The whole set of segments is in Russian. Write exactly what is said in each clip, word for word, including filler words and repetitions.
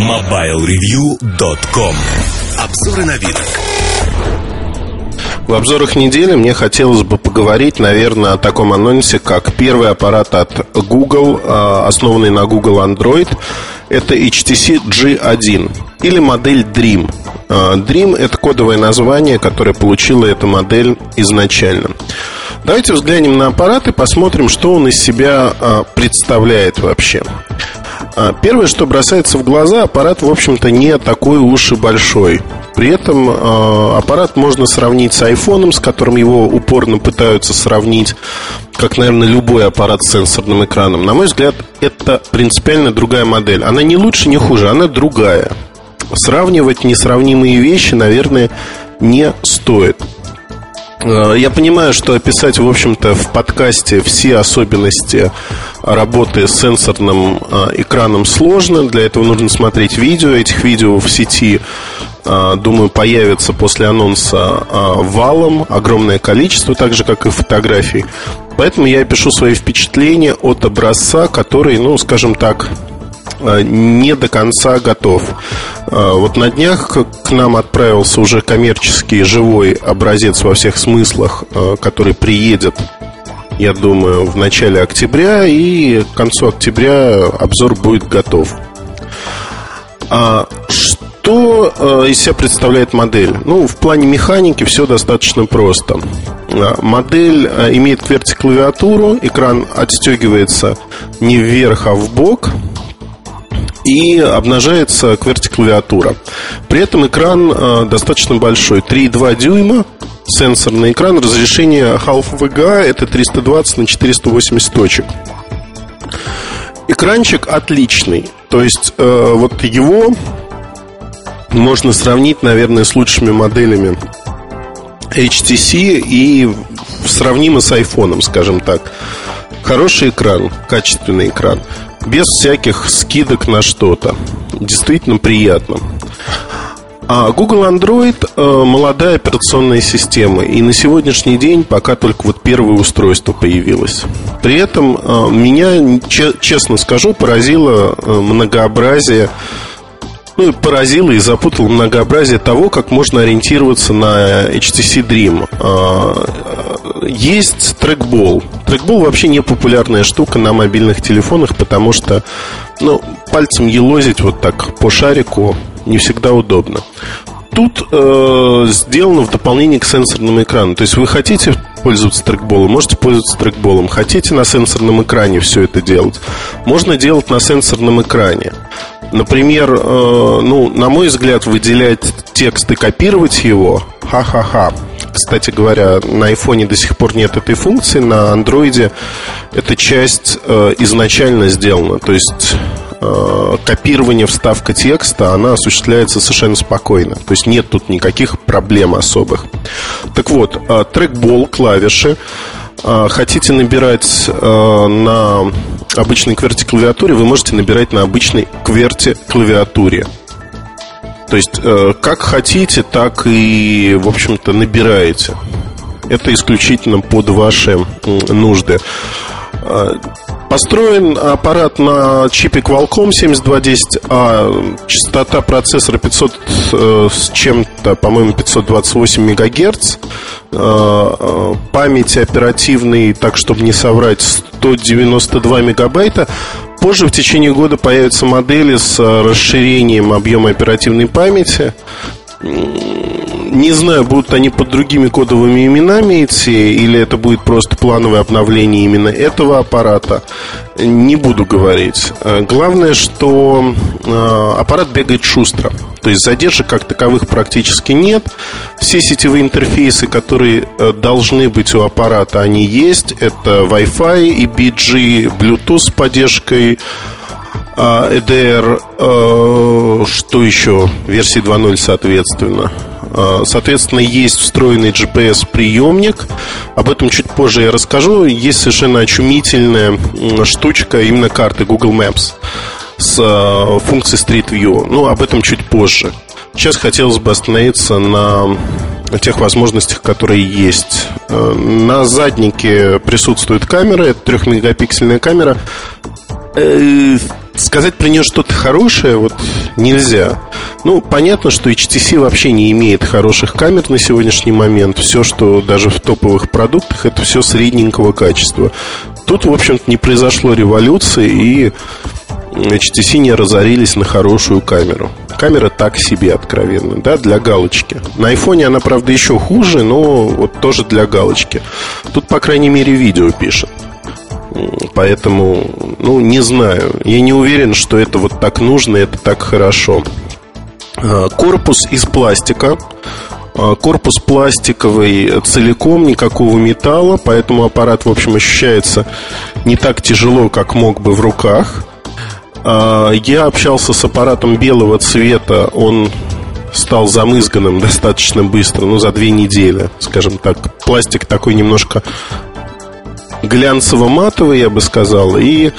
мобайл ревью точка ком. Обзоры на вид. В обзорах недели мне хотелось бы поговорить, наверное, о таком анонсе, как первый аппарат от Google, основанный на Google Android. Это эйч ти си джи один или модель Dream. Dream – это кодовое название, которое получила эта модель изначально. Давайте взглянем на аппарат и посмотрим, что он из себя представляет вообще. Первое, что бросается в глаза, аппарат, в общем-то, не такой уж и большой. При этом э, аппарат можно сравнить с айфоном, с которым его упорно пытаются сравнить, как, наверное, любой аппарат с сенсорным экраном. На мой взгляд, это принципиально другая модель. Она не лучше, не хуже, она другая. Сравнивать несравнимые вещи, наверное, не стоит. э, Я понимаю, что описать, в общем-то, в подкасте все особенности работы с сенсорным э, экраном сложно. Для этого нужно смотреть видео. Этих видео в сети, думаю, появится после анонса валом огромное количество, так же, как и фотографий. Поэтому я пишу свои впечатления от образца, который, ну, скажем так, не до конца готов. Вот на днях к нам отправился уже коммерческий живой образец во всех смыслах, который приедет, я думаю, в начале октября, и к концу октября обзор будет готов. Что Что из себя представляет модель? Ну, в плане механики все достаточно просто. Модель имеет кверти-клавиатуру, экран отстегивается не вверх, а вбок, и обнажается кверти-клавиатура. При этом экран достаточно большой, три и два десятых дюйма, сенсорный экран, разрешение Half-ви джи эй, это триста двадцать на четыреста восемьдесят точек. Экранчик отличный, то есть вот его можно сравнить, наверное, с лучшими моделями эйч ти си и сравнимо с айфоном, скажем так. Хороший экран, качественный экран, без всяких скидок на что-то. Действительно приятно. А Google Android э, – молодая операционная система, и на сегодняшний день пока только вот первое устройство появилось. При этом э, меня, честно скажу, поразило многообразие Ну, поразило и запутало многообразие того, как можно ориентироваться на эйч ти си Dream. Есть трекбол. Трекбол вообще не популярная штука на мобильных телефонах, потому что, ну, пальцем елозить вот так по шарику не всегда удобно. Тут э, сделано в дополнение к сенсорному экрану. То есть вы хотите пользоваться трекболом, можете пользоваться трекболом. Хотите на сенсорном экране все это делать, можно делать на сенсорном экране. Например, э, ну, на мой взгляд, выделять текст и копировать его — ха-ха-ха. Кстати говоря, на айфоне до сих пор нет этой функции, на андроиде эта часть э, изначально сделана. То есть э, копирование, вставка текста, она осуществляется совершенно спокойно. То есть нет тут никаких проблем особых. Так вот, э, трекбол, клавиши. Хотите набирать э, на обычной кверти-клавиатуре, вы можете набирать на обычной кверти-клавиатуре. То есть, э, как хотите, так и, в общем-то, набираете. Это исключительно под ваши нужды. Построен аппарат на чипе Qualcomm семь тысяч двести десять эй. Частота процессора пятьсот э, с чем-то, по-моему, пятьсот двадцать восемь мегагерц. Э, памяти оперативной, так чтобы не соврать, сто девяносто два мегабайта. Позже в течение года появятся модели с расширением объема оперативной памяти. Не знаю, будут они под другими кодовыми именами идти, или это будет просто плановое обновление именно этого аппарата. Не буду говорить. Главное, что аппарат бегает шустро. То есть задержек как таковых практически нет. Все сетевые интерфейсы, которые должны быть у аппарата, они есть. Это Wi-Fi, и би джи, Bluetooth с поддержкой и ди ар, что еще? Версии два ноль, соответственно. Соответственно, есть встроенный джи пи эс-приемник. Об этом чуть позже я расскажу. Есть совершенно очумительная штучка, именно карты Google Maps с функцией Street View. Ну, об этом чуть позже. Сейчас хотелось бы остановиться на тех возможностях, которые есть. На заднике присутствует камера. Это трехмегапиксельная камера. сказать про нее что-то хорошее вот нельзя. Ну, понятно, что эйч ти си вообще не имеет хороших камер на сегодняшний момент. Все, что даже в топовых продуктах, это все средненького качества. Тут, в общем-то, не произошло революции, и эйч ти си не разорились на хорошую камеру. Камера так себе, откровенно, да, для галочки. На айфоне она, правда, еще хуже, но вот тоже для галочки. Тут, по крайней мере, видео пишет. Поэтому, ну, не знаю. Я не уверен, что это вот так нужно, это так хорошо. Корпус из пластика. Корпус пластиковый целиком, никакого металла, поэтому аппарат, в общем, ощущается не так тяжело, как мог бы в руках. Я общался с аппаратом белого цвета. Он стал замызганным достаточно быстро, ну, за две недели, скажем так. Пластик такой немножко глянцево-матовый, я бы сказал. И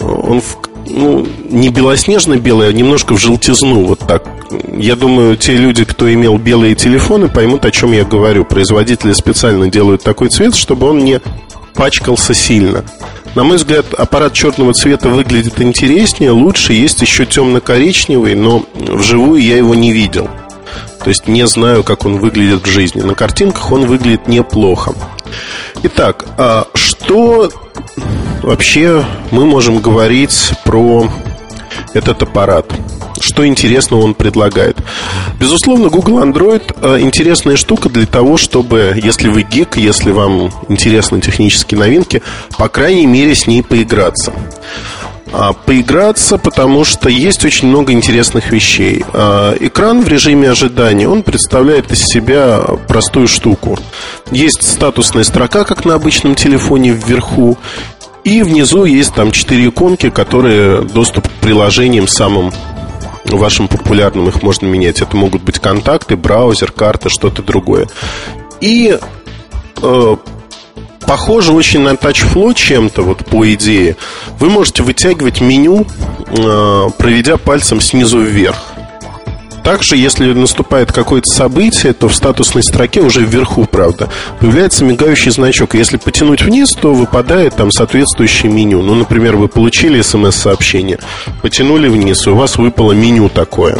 он, ну, не белоснежно-белый, а немножко в желтизну, вот так. Я думаю, те люди, кто имел белые телефоны, поймут, о чем я говорю. Производители специально делают такой цвет, чтобы он не пачкался сильно. На мой взгляд, аппарат черного цвета выглядит интереснее, лучше. Есть еще темно-коричневый, но вживую я его не видел. То есть не знаю, как он выглядит в жизни. На картинках он выглядит неплохо. Итак, что вообще мы можем говорить про этот аппарат? Что интересного он предлагает? Безусловно, Google Android интересная штука для того, чтобы, если вы гик, если вам интересны технические новинки, по крайней мере, с ней поиграться. Поиграться, потому что есть очень много интересных вещей. Экран в режиме ожидания, он представляет из себя простую штуку. Есть статусная строка, как на обычном телефоне, вверху. И внизу есть там четыре иконки, которые доступ к приложениям самым вашим популярным, их можно менять. Это могут быть контакты, браузер, карта, что-то другое. И э, похоже очень на TouchFlow чем-то, вот по идее. Вы можете вытягивать меню, э, проведя пальцем снизу вверх. Также, если наступает какое-то событие, то в статусной строке, уже вверху, правда, появляется мигающий значок. Если потянуть вниз, то выпадает там соответствующее меню. Ну, например, вы получили смс-сообщение, потянули вниз, и у вас выпало меню такое.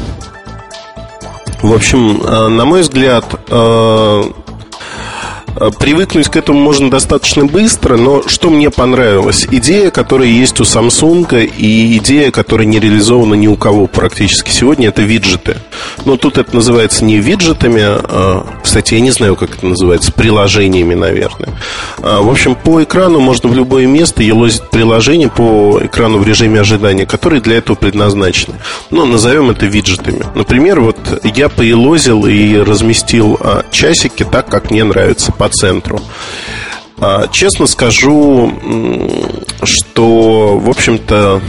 В общем, на мой взгляд, привыкнуть к этому можно достаточно быстро, но что мне понравилось? Идея, которая есть у Samsung, и идея, которая не реализована ни у кого практически сегодня, это виджеты. Но тут это называется не виджетами, а, кстати, я не знаю, как это называется, приложениями, наверное. А, в общем, по экрану можно в любое место елозить приложение по экрану в режиме ожидания, которые для этого предназначены. Но назовем это виджетами. Например, вот я поелозил и разместил а, часики так, как мне нравится, по центру. Честно скажу, что, в общем-то,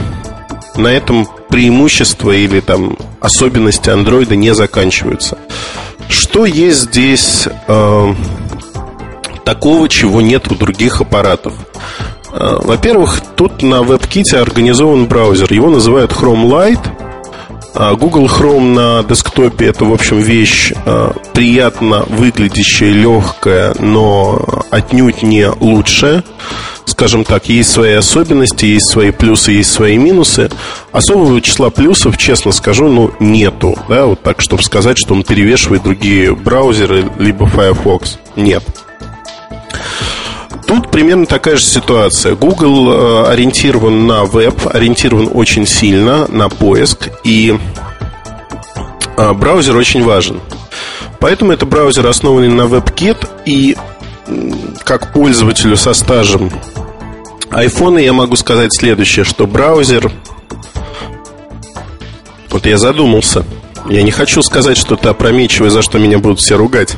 на этом преимущества или там особенности Android не заканчиваются. Что есть здесь э, такого, чего нет у других аппаратов? Во-первых, тут на WebKit организован браузер. Его называют Chrome Lite. Google Chrome на десктопе — это, в общем, вещь э, приятно выглядящая, легкая, но отнюдь не лучшая. Скажем так, есть свои особенности, есть свои плюсы, есть свои минусы. Особого числа плюсов, честно скажу, ну, нету, да, вот так, чтобы сказать, что он перевешивает другие браузеры, либо Firefox. Нет. Тут примерно такая же ситуация. Google ориентирован на веб, ориентирован очень сильно на поиск, и браузер очень важен. Поэтому это браузер, основанный на WebKit, и как пользователю со стажем iPhone я могу сказать следующее, что браузер... Вот я задумался. Я не хочу сказать что-то опрометчивое, за что меня будут все ругать.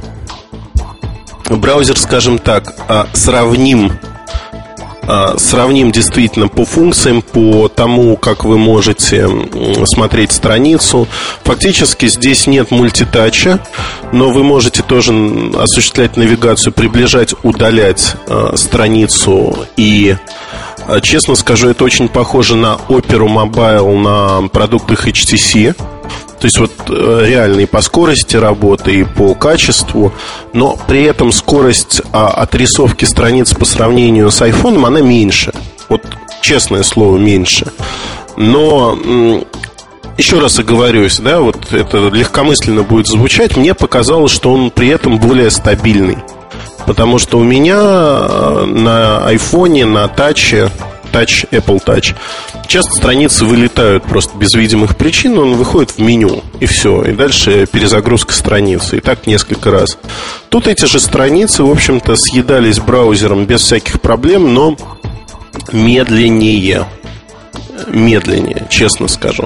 Браузер, скажем так, сравним, сравним действительно по функциям, по тому, как вы можете смотреть страницу. Фактически здесь нет мультитача, но вы можете тоже осуществлять навигацию, приближать, удалять страницу. И, честно скажу, это очень похоже на Opera Mobile на продуктах эйч ти си. То есть вот реально и по скорости работы, и по качеству, но при этом скорость а, отрисовки страниц по сравнению с айфоном, она меньше. Вот честное слово, меньше. Но, еще раз оговорюсь, да, вот это легкомысленно будет звучать, мне показалось, что он при этом более стабильный. Потому что у меня на айфоне, на таче, тач, Apple Touch, часто страницы вылетают просто без видимых причин, он выходит в меню, и все, и дальше перезагрузка страницы, и так несколько раз. Тут эти же страницы, в общем-то, съедались браузером без всяких проблем, но медленнее, медленнее, честно скажу.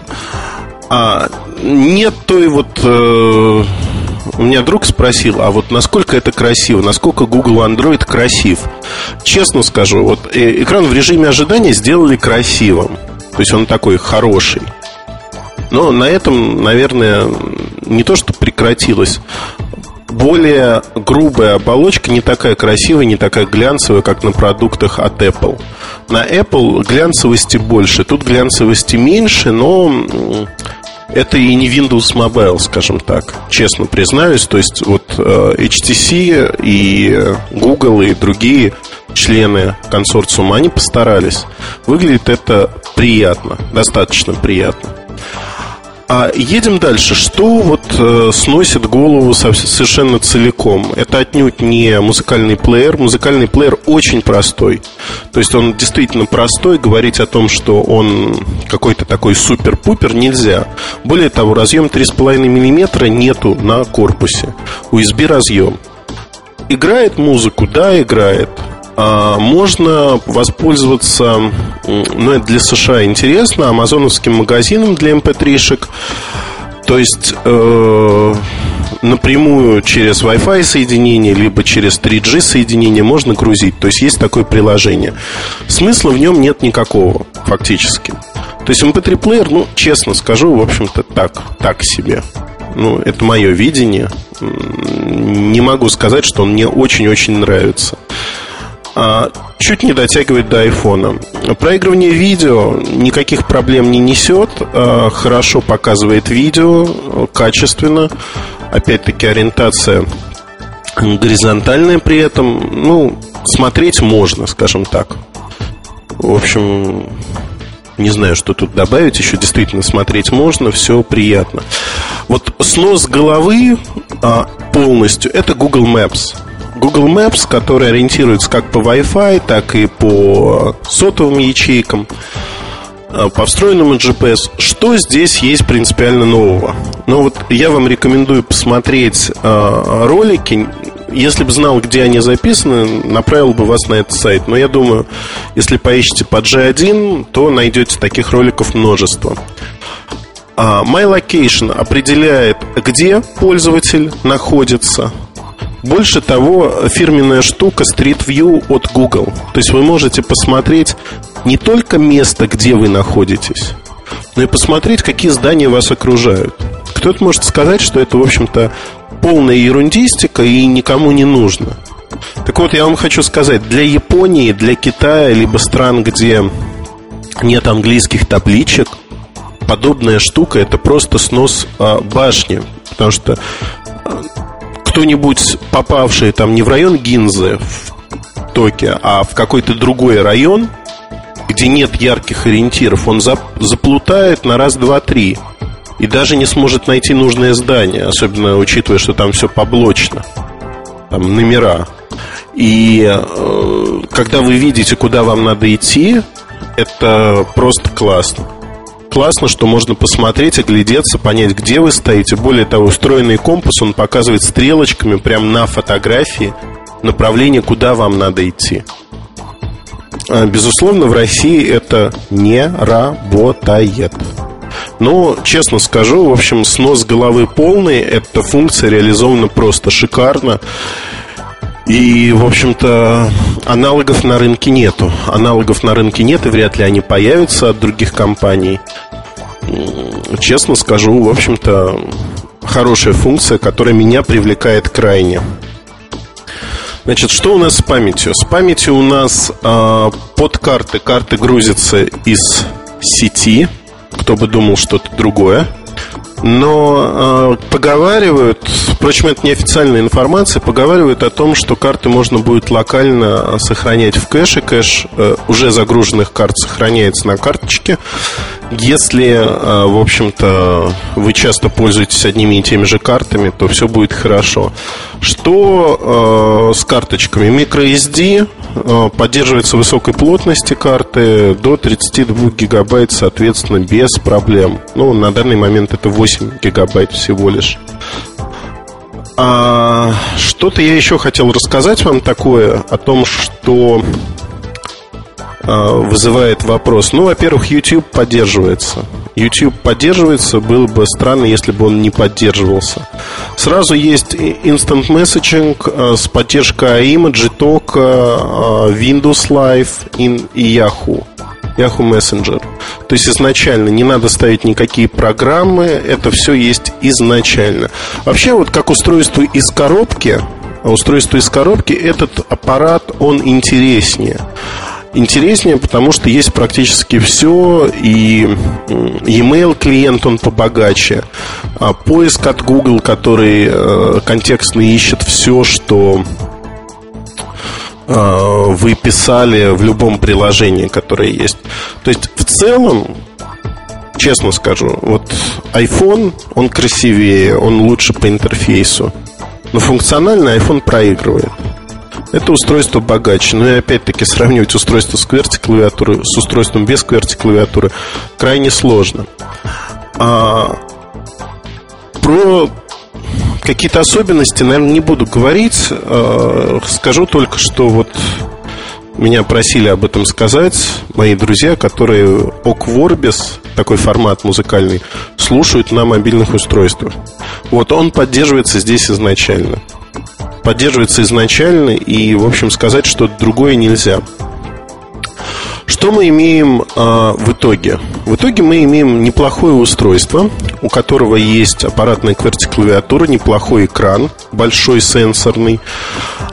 А нет той вот... Э- У меня друг спросил, а вот насколько это красиво, насколько Google Android красив. Честно скажу, вот экран в режиме ожидания сделали красивым. То есть он такой хороший. Но на этом, наверное, не то что прекратилось. Более грубая оболочка, не такая красивая, не такая глянцевая, как на продуктах от Apple. На Apple глянцевости больше, тут глянцевости меньше, но... Это и не Windows Mobile, скажем так, честно признаюсь. То есть вот эйч ти си и Google и другие члены консорциума, они постарались. Выглядит это приятно, достаточно приятно. А едем дальше. Что вот сносит голову совершенно целиком? Это отнюдь не музыкальный плеер. Музыкальный плеер очень простой. То есть он действительно простой. Говорить о том, что он какой-то такой супер-пупер, нельзя. Более того, разъем три с половиной миллиметра нету на корпусе. ю эс би разъем. Играет музыку? Да, играет. Можно воспользоваться, ну, это для США интересно, амазоновским магазином для эм пэ три-шек. То есть э, напрямую через Wi-Fi соединение, либо через три джи соединение можно грузить. То есть есть такое приложение. Смысла в нем нет никакого, фактически. То есть эм пэ три-плеер, ну, честно скажу, в общем-то, так, так себе. Ну, это мое видение. Не могу сказать, что он мне очень-очень нравится. Чуть не дотягивает до айфона. Проигрывание видео никаких проблем не несет. Хорошо показывает видео, качественно. Опять-таки ориентация горизонтальная при этом. Ну, смотреть можно, скажем так. В общем, не знаю, что тут добавить. Еще действительно смотреть можно, все приятно. Вот снос головы полностью — это Google Maps. Google Maps, который ориентируется как по Wi-Fi, так и по сотовым ячейкам, по встроенному джи пи эс. Что здесь есть принципиально нового? Ну вот я вам рекомендую посмотреть э, ролики. Если бы знал, где они записаны, направил бы вас на этот сайт. Но я думаю, если поищете по джи один, то найдете таких роликов множество. А My Location определяет, где пользователь находится. Больше того, фирменная штука Street View от Google. То есть вы можете посмотреть не только место, где вы находитесь, но и посмотреть, какие здания вас окружают. Кто-то может сказать, что это, в общем-то, полная ерундистика и никому не нужно. Так вот, я вам хочу сказать, для Японии, для Китая, либо стран, где нет английских табличек, подобная штука — это просто снос а, башни. Потому что... кто-нибудь, попавший там не в район Гинзы в Токио, а в какой-то другой район, где нет ярких ориентиров, он заплутает на раз, два, три и даже не сможет найти нужное здание, особенно учитывая, что там все поблочно, там номера. И э, когда вы видите, куда вам надо идти, это просто классно. Классно, что можно посмотреть, оглядеться, понять, где вы стоите. Более того, встроенный компас, он показывает стрелочками прямо на фотографии направление, куда вам надо идти. Безусловно, в России это не работает. Но, честно скажу, в общем, снос головы полный. Эта функция реализована просто шикарно. И, в общем-то, аналогов на рынке нету. Аналогов на рынке нет, и вряд ли они появятся от других компаний. Честно скажу, в общем-то, хорошая функция, которая меня привлекает крайне. Значит, что у нас с памятью? С памятью у нас э, подкарты. Карты грузятся из сети. Кто бы думал что-то другое. Но э, поговаривают, впрочем, это неофициальная информация, поговаривают о том, что карты можно будет локально сохранять в кэше. Кэш э, уже загруженных карт сохраняется на карточке. Если, в общем-то, вы часто пользуетесь одними и теми же картами, то все будет хорошо. Что э, с карточками? MicroSD э, поддерживается высокой плотности карты до тридцати двух гигабайт, соответственно, без проблем. Ну, на данный момент это восемь гигабайт всего лишь. А, что-то я еще хотел рассказать вам такое о том, что... вызывает вопрос. Ну, во-первых, YouTube поддерживается. YouTube поддерживается, было бы странно, если бы он не поддерживался. Сразу есть Instant Messaging с поддержкой Image Talk, Windows Live и Yahoo. Yahoo Messenger. То есть изначально не надо ставить никакие программы, это все есть изначально. Вообще, вот как устройство из коробки, устройство из коробки, этот аппарат, он интереснее. Интереснее, потому что есть практически все. И e-mail клиент, он побогаче. Поиск от Google, который контекстно ищет все, что вы писали в любом приложении, которое есть. То есть в целом, честно скажу, вот iPhone, он красивее, он лучше по интерфейсу, но функционально iPhone проигрывает. Это устройство богаче. Но и опять-таки сравнивать устройство с QWERTY-клавиатурой с устройством без QWERTY-клавиатуры крайне сложно. А, про какие-то особенности, наверное, не буду говорить. А, скажу только, что вот меня просили об этом сказать мои друзья, которые Ogg Vorbis, такой формат музыкальный, слушают на мобильных устройствах. Вот он поддерживается здесь изначально. Поддерживается изначально, и, в общем, сказать что-то другое нельзя. Что мы имеем э, в итоге? В итоге мы имеем неплохое устройство, у которого есть аппаратная QWERTY-клавиатура, неплохой экран, большой сенсорный.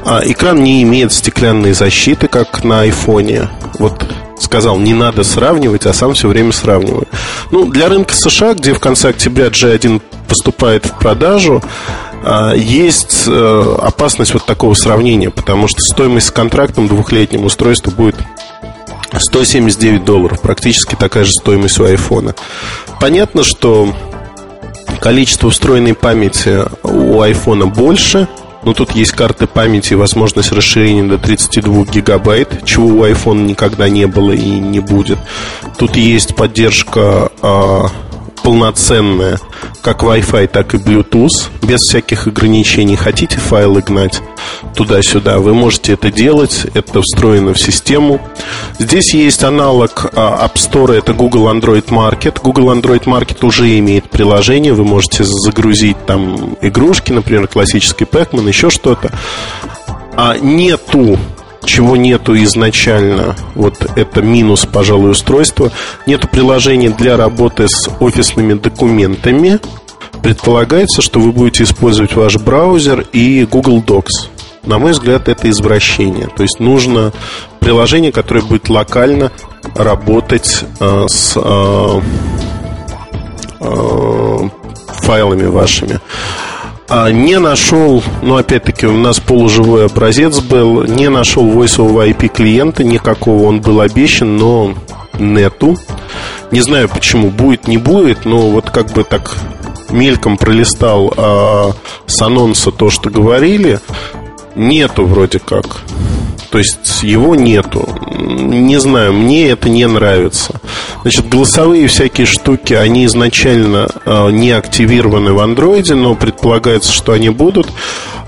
Э, экран не имеет стеклянной защиты, как на айфоне. Вот сказал, не надо сравнивать, а сам все время сравниваю. Ну, для рынка США, где в конце октября джи один поступает в продажу, есть опасность вот такого сравнения, потому что стоимость с контрактом двухлетним устройства будет сто семьдесят девять долларов. Практически такая же стоимость у айфона. Понятно, что количество встроенной памяти у айфона больше, но тут есть карты памяти и возможность расширения до тридцати двух гигабайт, чего у айфона никогда не было и не будет. Тут есть поддержка полноценная, как Wi-Fi, так и Bluetooth, без всяких ограничений. Хотите файлы гнать туда-сюда, вы можете это делать, это встроено в систему. Здесь есть аналог App Store, это Google Android Market. Google Android Market уже имеет приложение, вы можете загрузить там игрушки, например, классический Pac-Man, еще что-то. А нету, чего нету изначально, вот это минус, пожалуй, устройства. Нету приложений для работы с офисными документами. Предполагается, что вы будете использовать ваш браузер и Google Docs. На мой взгляд, это извращение. То есть нужно приложение, которое будет локально работать э, с э, э, файлами вашими. Не нашел, ну опять-таки у нас полуживой образец был. Не нашел Voice over ай пи клиента никакого, он был обещан, но нету. Не знаю почему, будет, не будет. Но вот как бы так мельком пролистал а, с анонса то, что говорили. Нету вроде как. То есть его нету. Не знаю, мне это не нравится. Значит, голосовые всякие штуки, они изначально э, не активированы в Android, но предполагается, что они будут.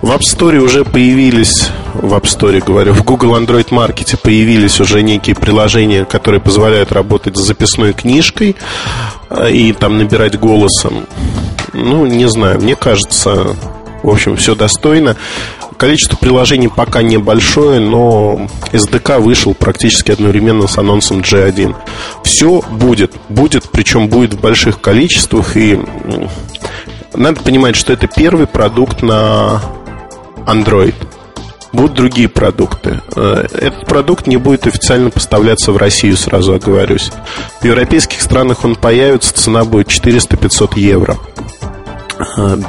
В App Store уже появились, в App Store, говорю, в Google Android Market появились уже некие приложения, которые позволяют работать с записной книжкой э, и там набирать голосом. Ну, не знаю, мне кажется, в общем, все достойно. Количество приложений пока небольшое, но эс ди кей вышел практически одновременно с анонсом джи один. Все будет, будет, причем будет в больших количествах. И надо понимать, что это первый продукт на Android. Будут другие продукты. Этот продукт не будет официально поставляться в Россию, сразу оговорюсь. В европейских странах он появится, цена будет четыреста-пятьсот евро.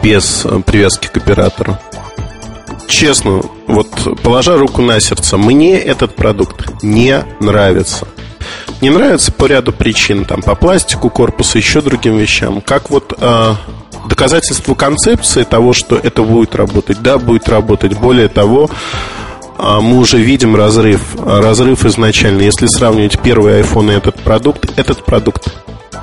Без привязки к оператору. Честно, вот положа руку на сердце, мне этот продукт не нравится. не нравится по ряду причин, там, по пластику корпуса, еще другим вещам. Как вот э, доказательство концепции того, что это будет работать, да, будет работать. Более того, э, мы уже видим разрыв, разрыв изначально. Если сравнивать первый iPhone и этот продукт, этот продукт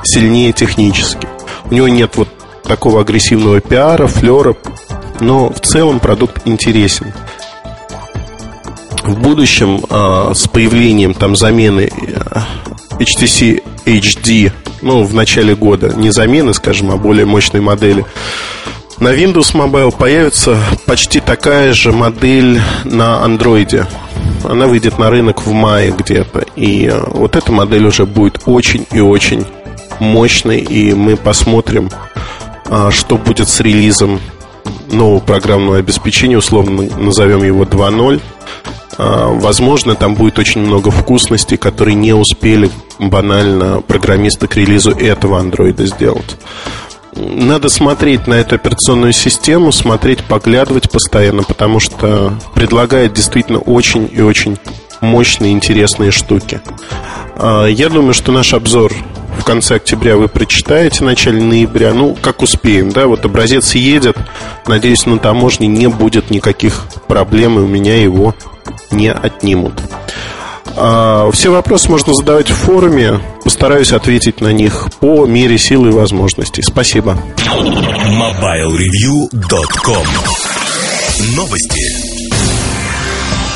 сильнее технически. У него нет вот такого агрессивного пиара, флера, но в целом продукт интересен. В будущем э, с появлением там замены э, эйч ти си эйч ди, ну, в начале года, не замены, скажем, а более мощной модели, на Windows Mobile появится почти такая же модель на Android. Она выйдет на рынок в мае где-то. И э, вот эта модель уже будет очень и очень мощной. И мы посмотрим, э, что будет с релизом нового программного обеспечения, условно назовем его два ноль. Возможно, там будет очень много вкусностей, которые не успели банально программисты к релизу этого андроида сделать. Надо смотреть на эту операционную систему, смотреть, поглядывать постоянно, потому что предлагает действительно очень и очень мощные, интересные штуки. Я думаю, что наш обзор в конце октября вы прочитаете, в начале ноября. Ну, как успеем, да, вот образец едет. Надеюсь, на таможне не будет никаких проблем, и у меня его не отнимут. Все вопросы можно задавать в форуме. Постараюсь ответить на них по мере сил и возможностей. Спасибо. мобайл ревью точка ком. Новости.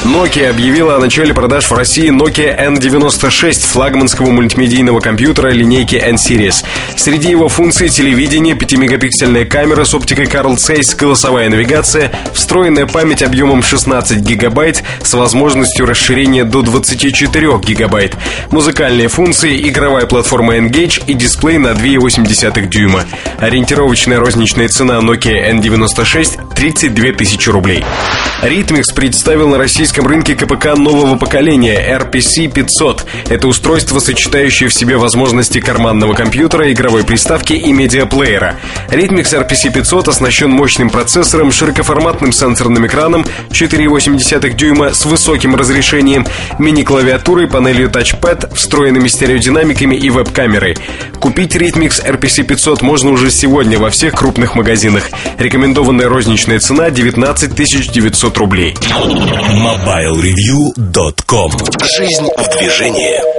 Nokia объявила о начале продаж в России Nokia эн девяносто шесть, флагманского мультимедийного компьютера линейки N-Series. Среди его функций телевидение, пятимегапиксельная камера с оптикой Carl Zeiss, голосовая навигация, встроенная память объемом шестнадцать гигабайт с возможностью расширения до двадцать четыре гигабайта, музыкальные функции, игровая платформа N-Gage и дисплей на два целых восемь десятых дюйма. Ориентировочная розничная цена Nokia эн девяносто шесть – тридцать две тысячи рублей. Ritmix представил на российском рынке КПК нового поколения эр пи си пятьсот. Это устройство, сочетающее в себе возможности карманного компьютера, игровой приставки и медиаплеера. Ritmix эр пи си пятьсот оснащен мощным процессором, широкоформатным сенсорным экраном четыре целых восемь десятых дюйма с высоким разрешением, мини-клавиатурой, панелью тачпад, встроенными стереодинамиками и веб-камерой. Купить Ritmix эр пи си пятьсот можно уже сегодня во всех крупных магазинах. Рекомендованная розничная цена девятнадцать тысяч девятьсот рублей. мобайл ревью точка ком. Жизнь в движении.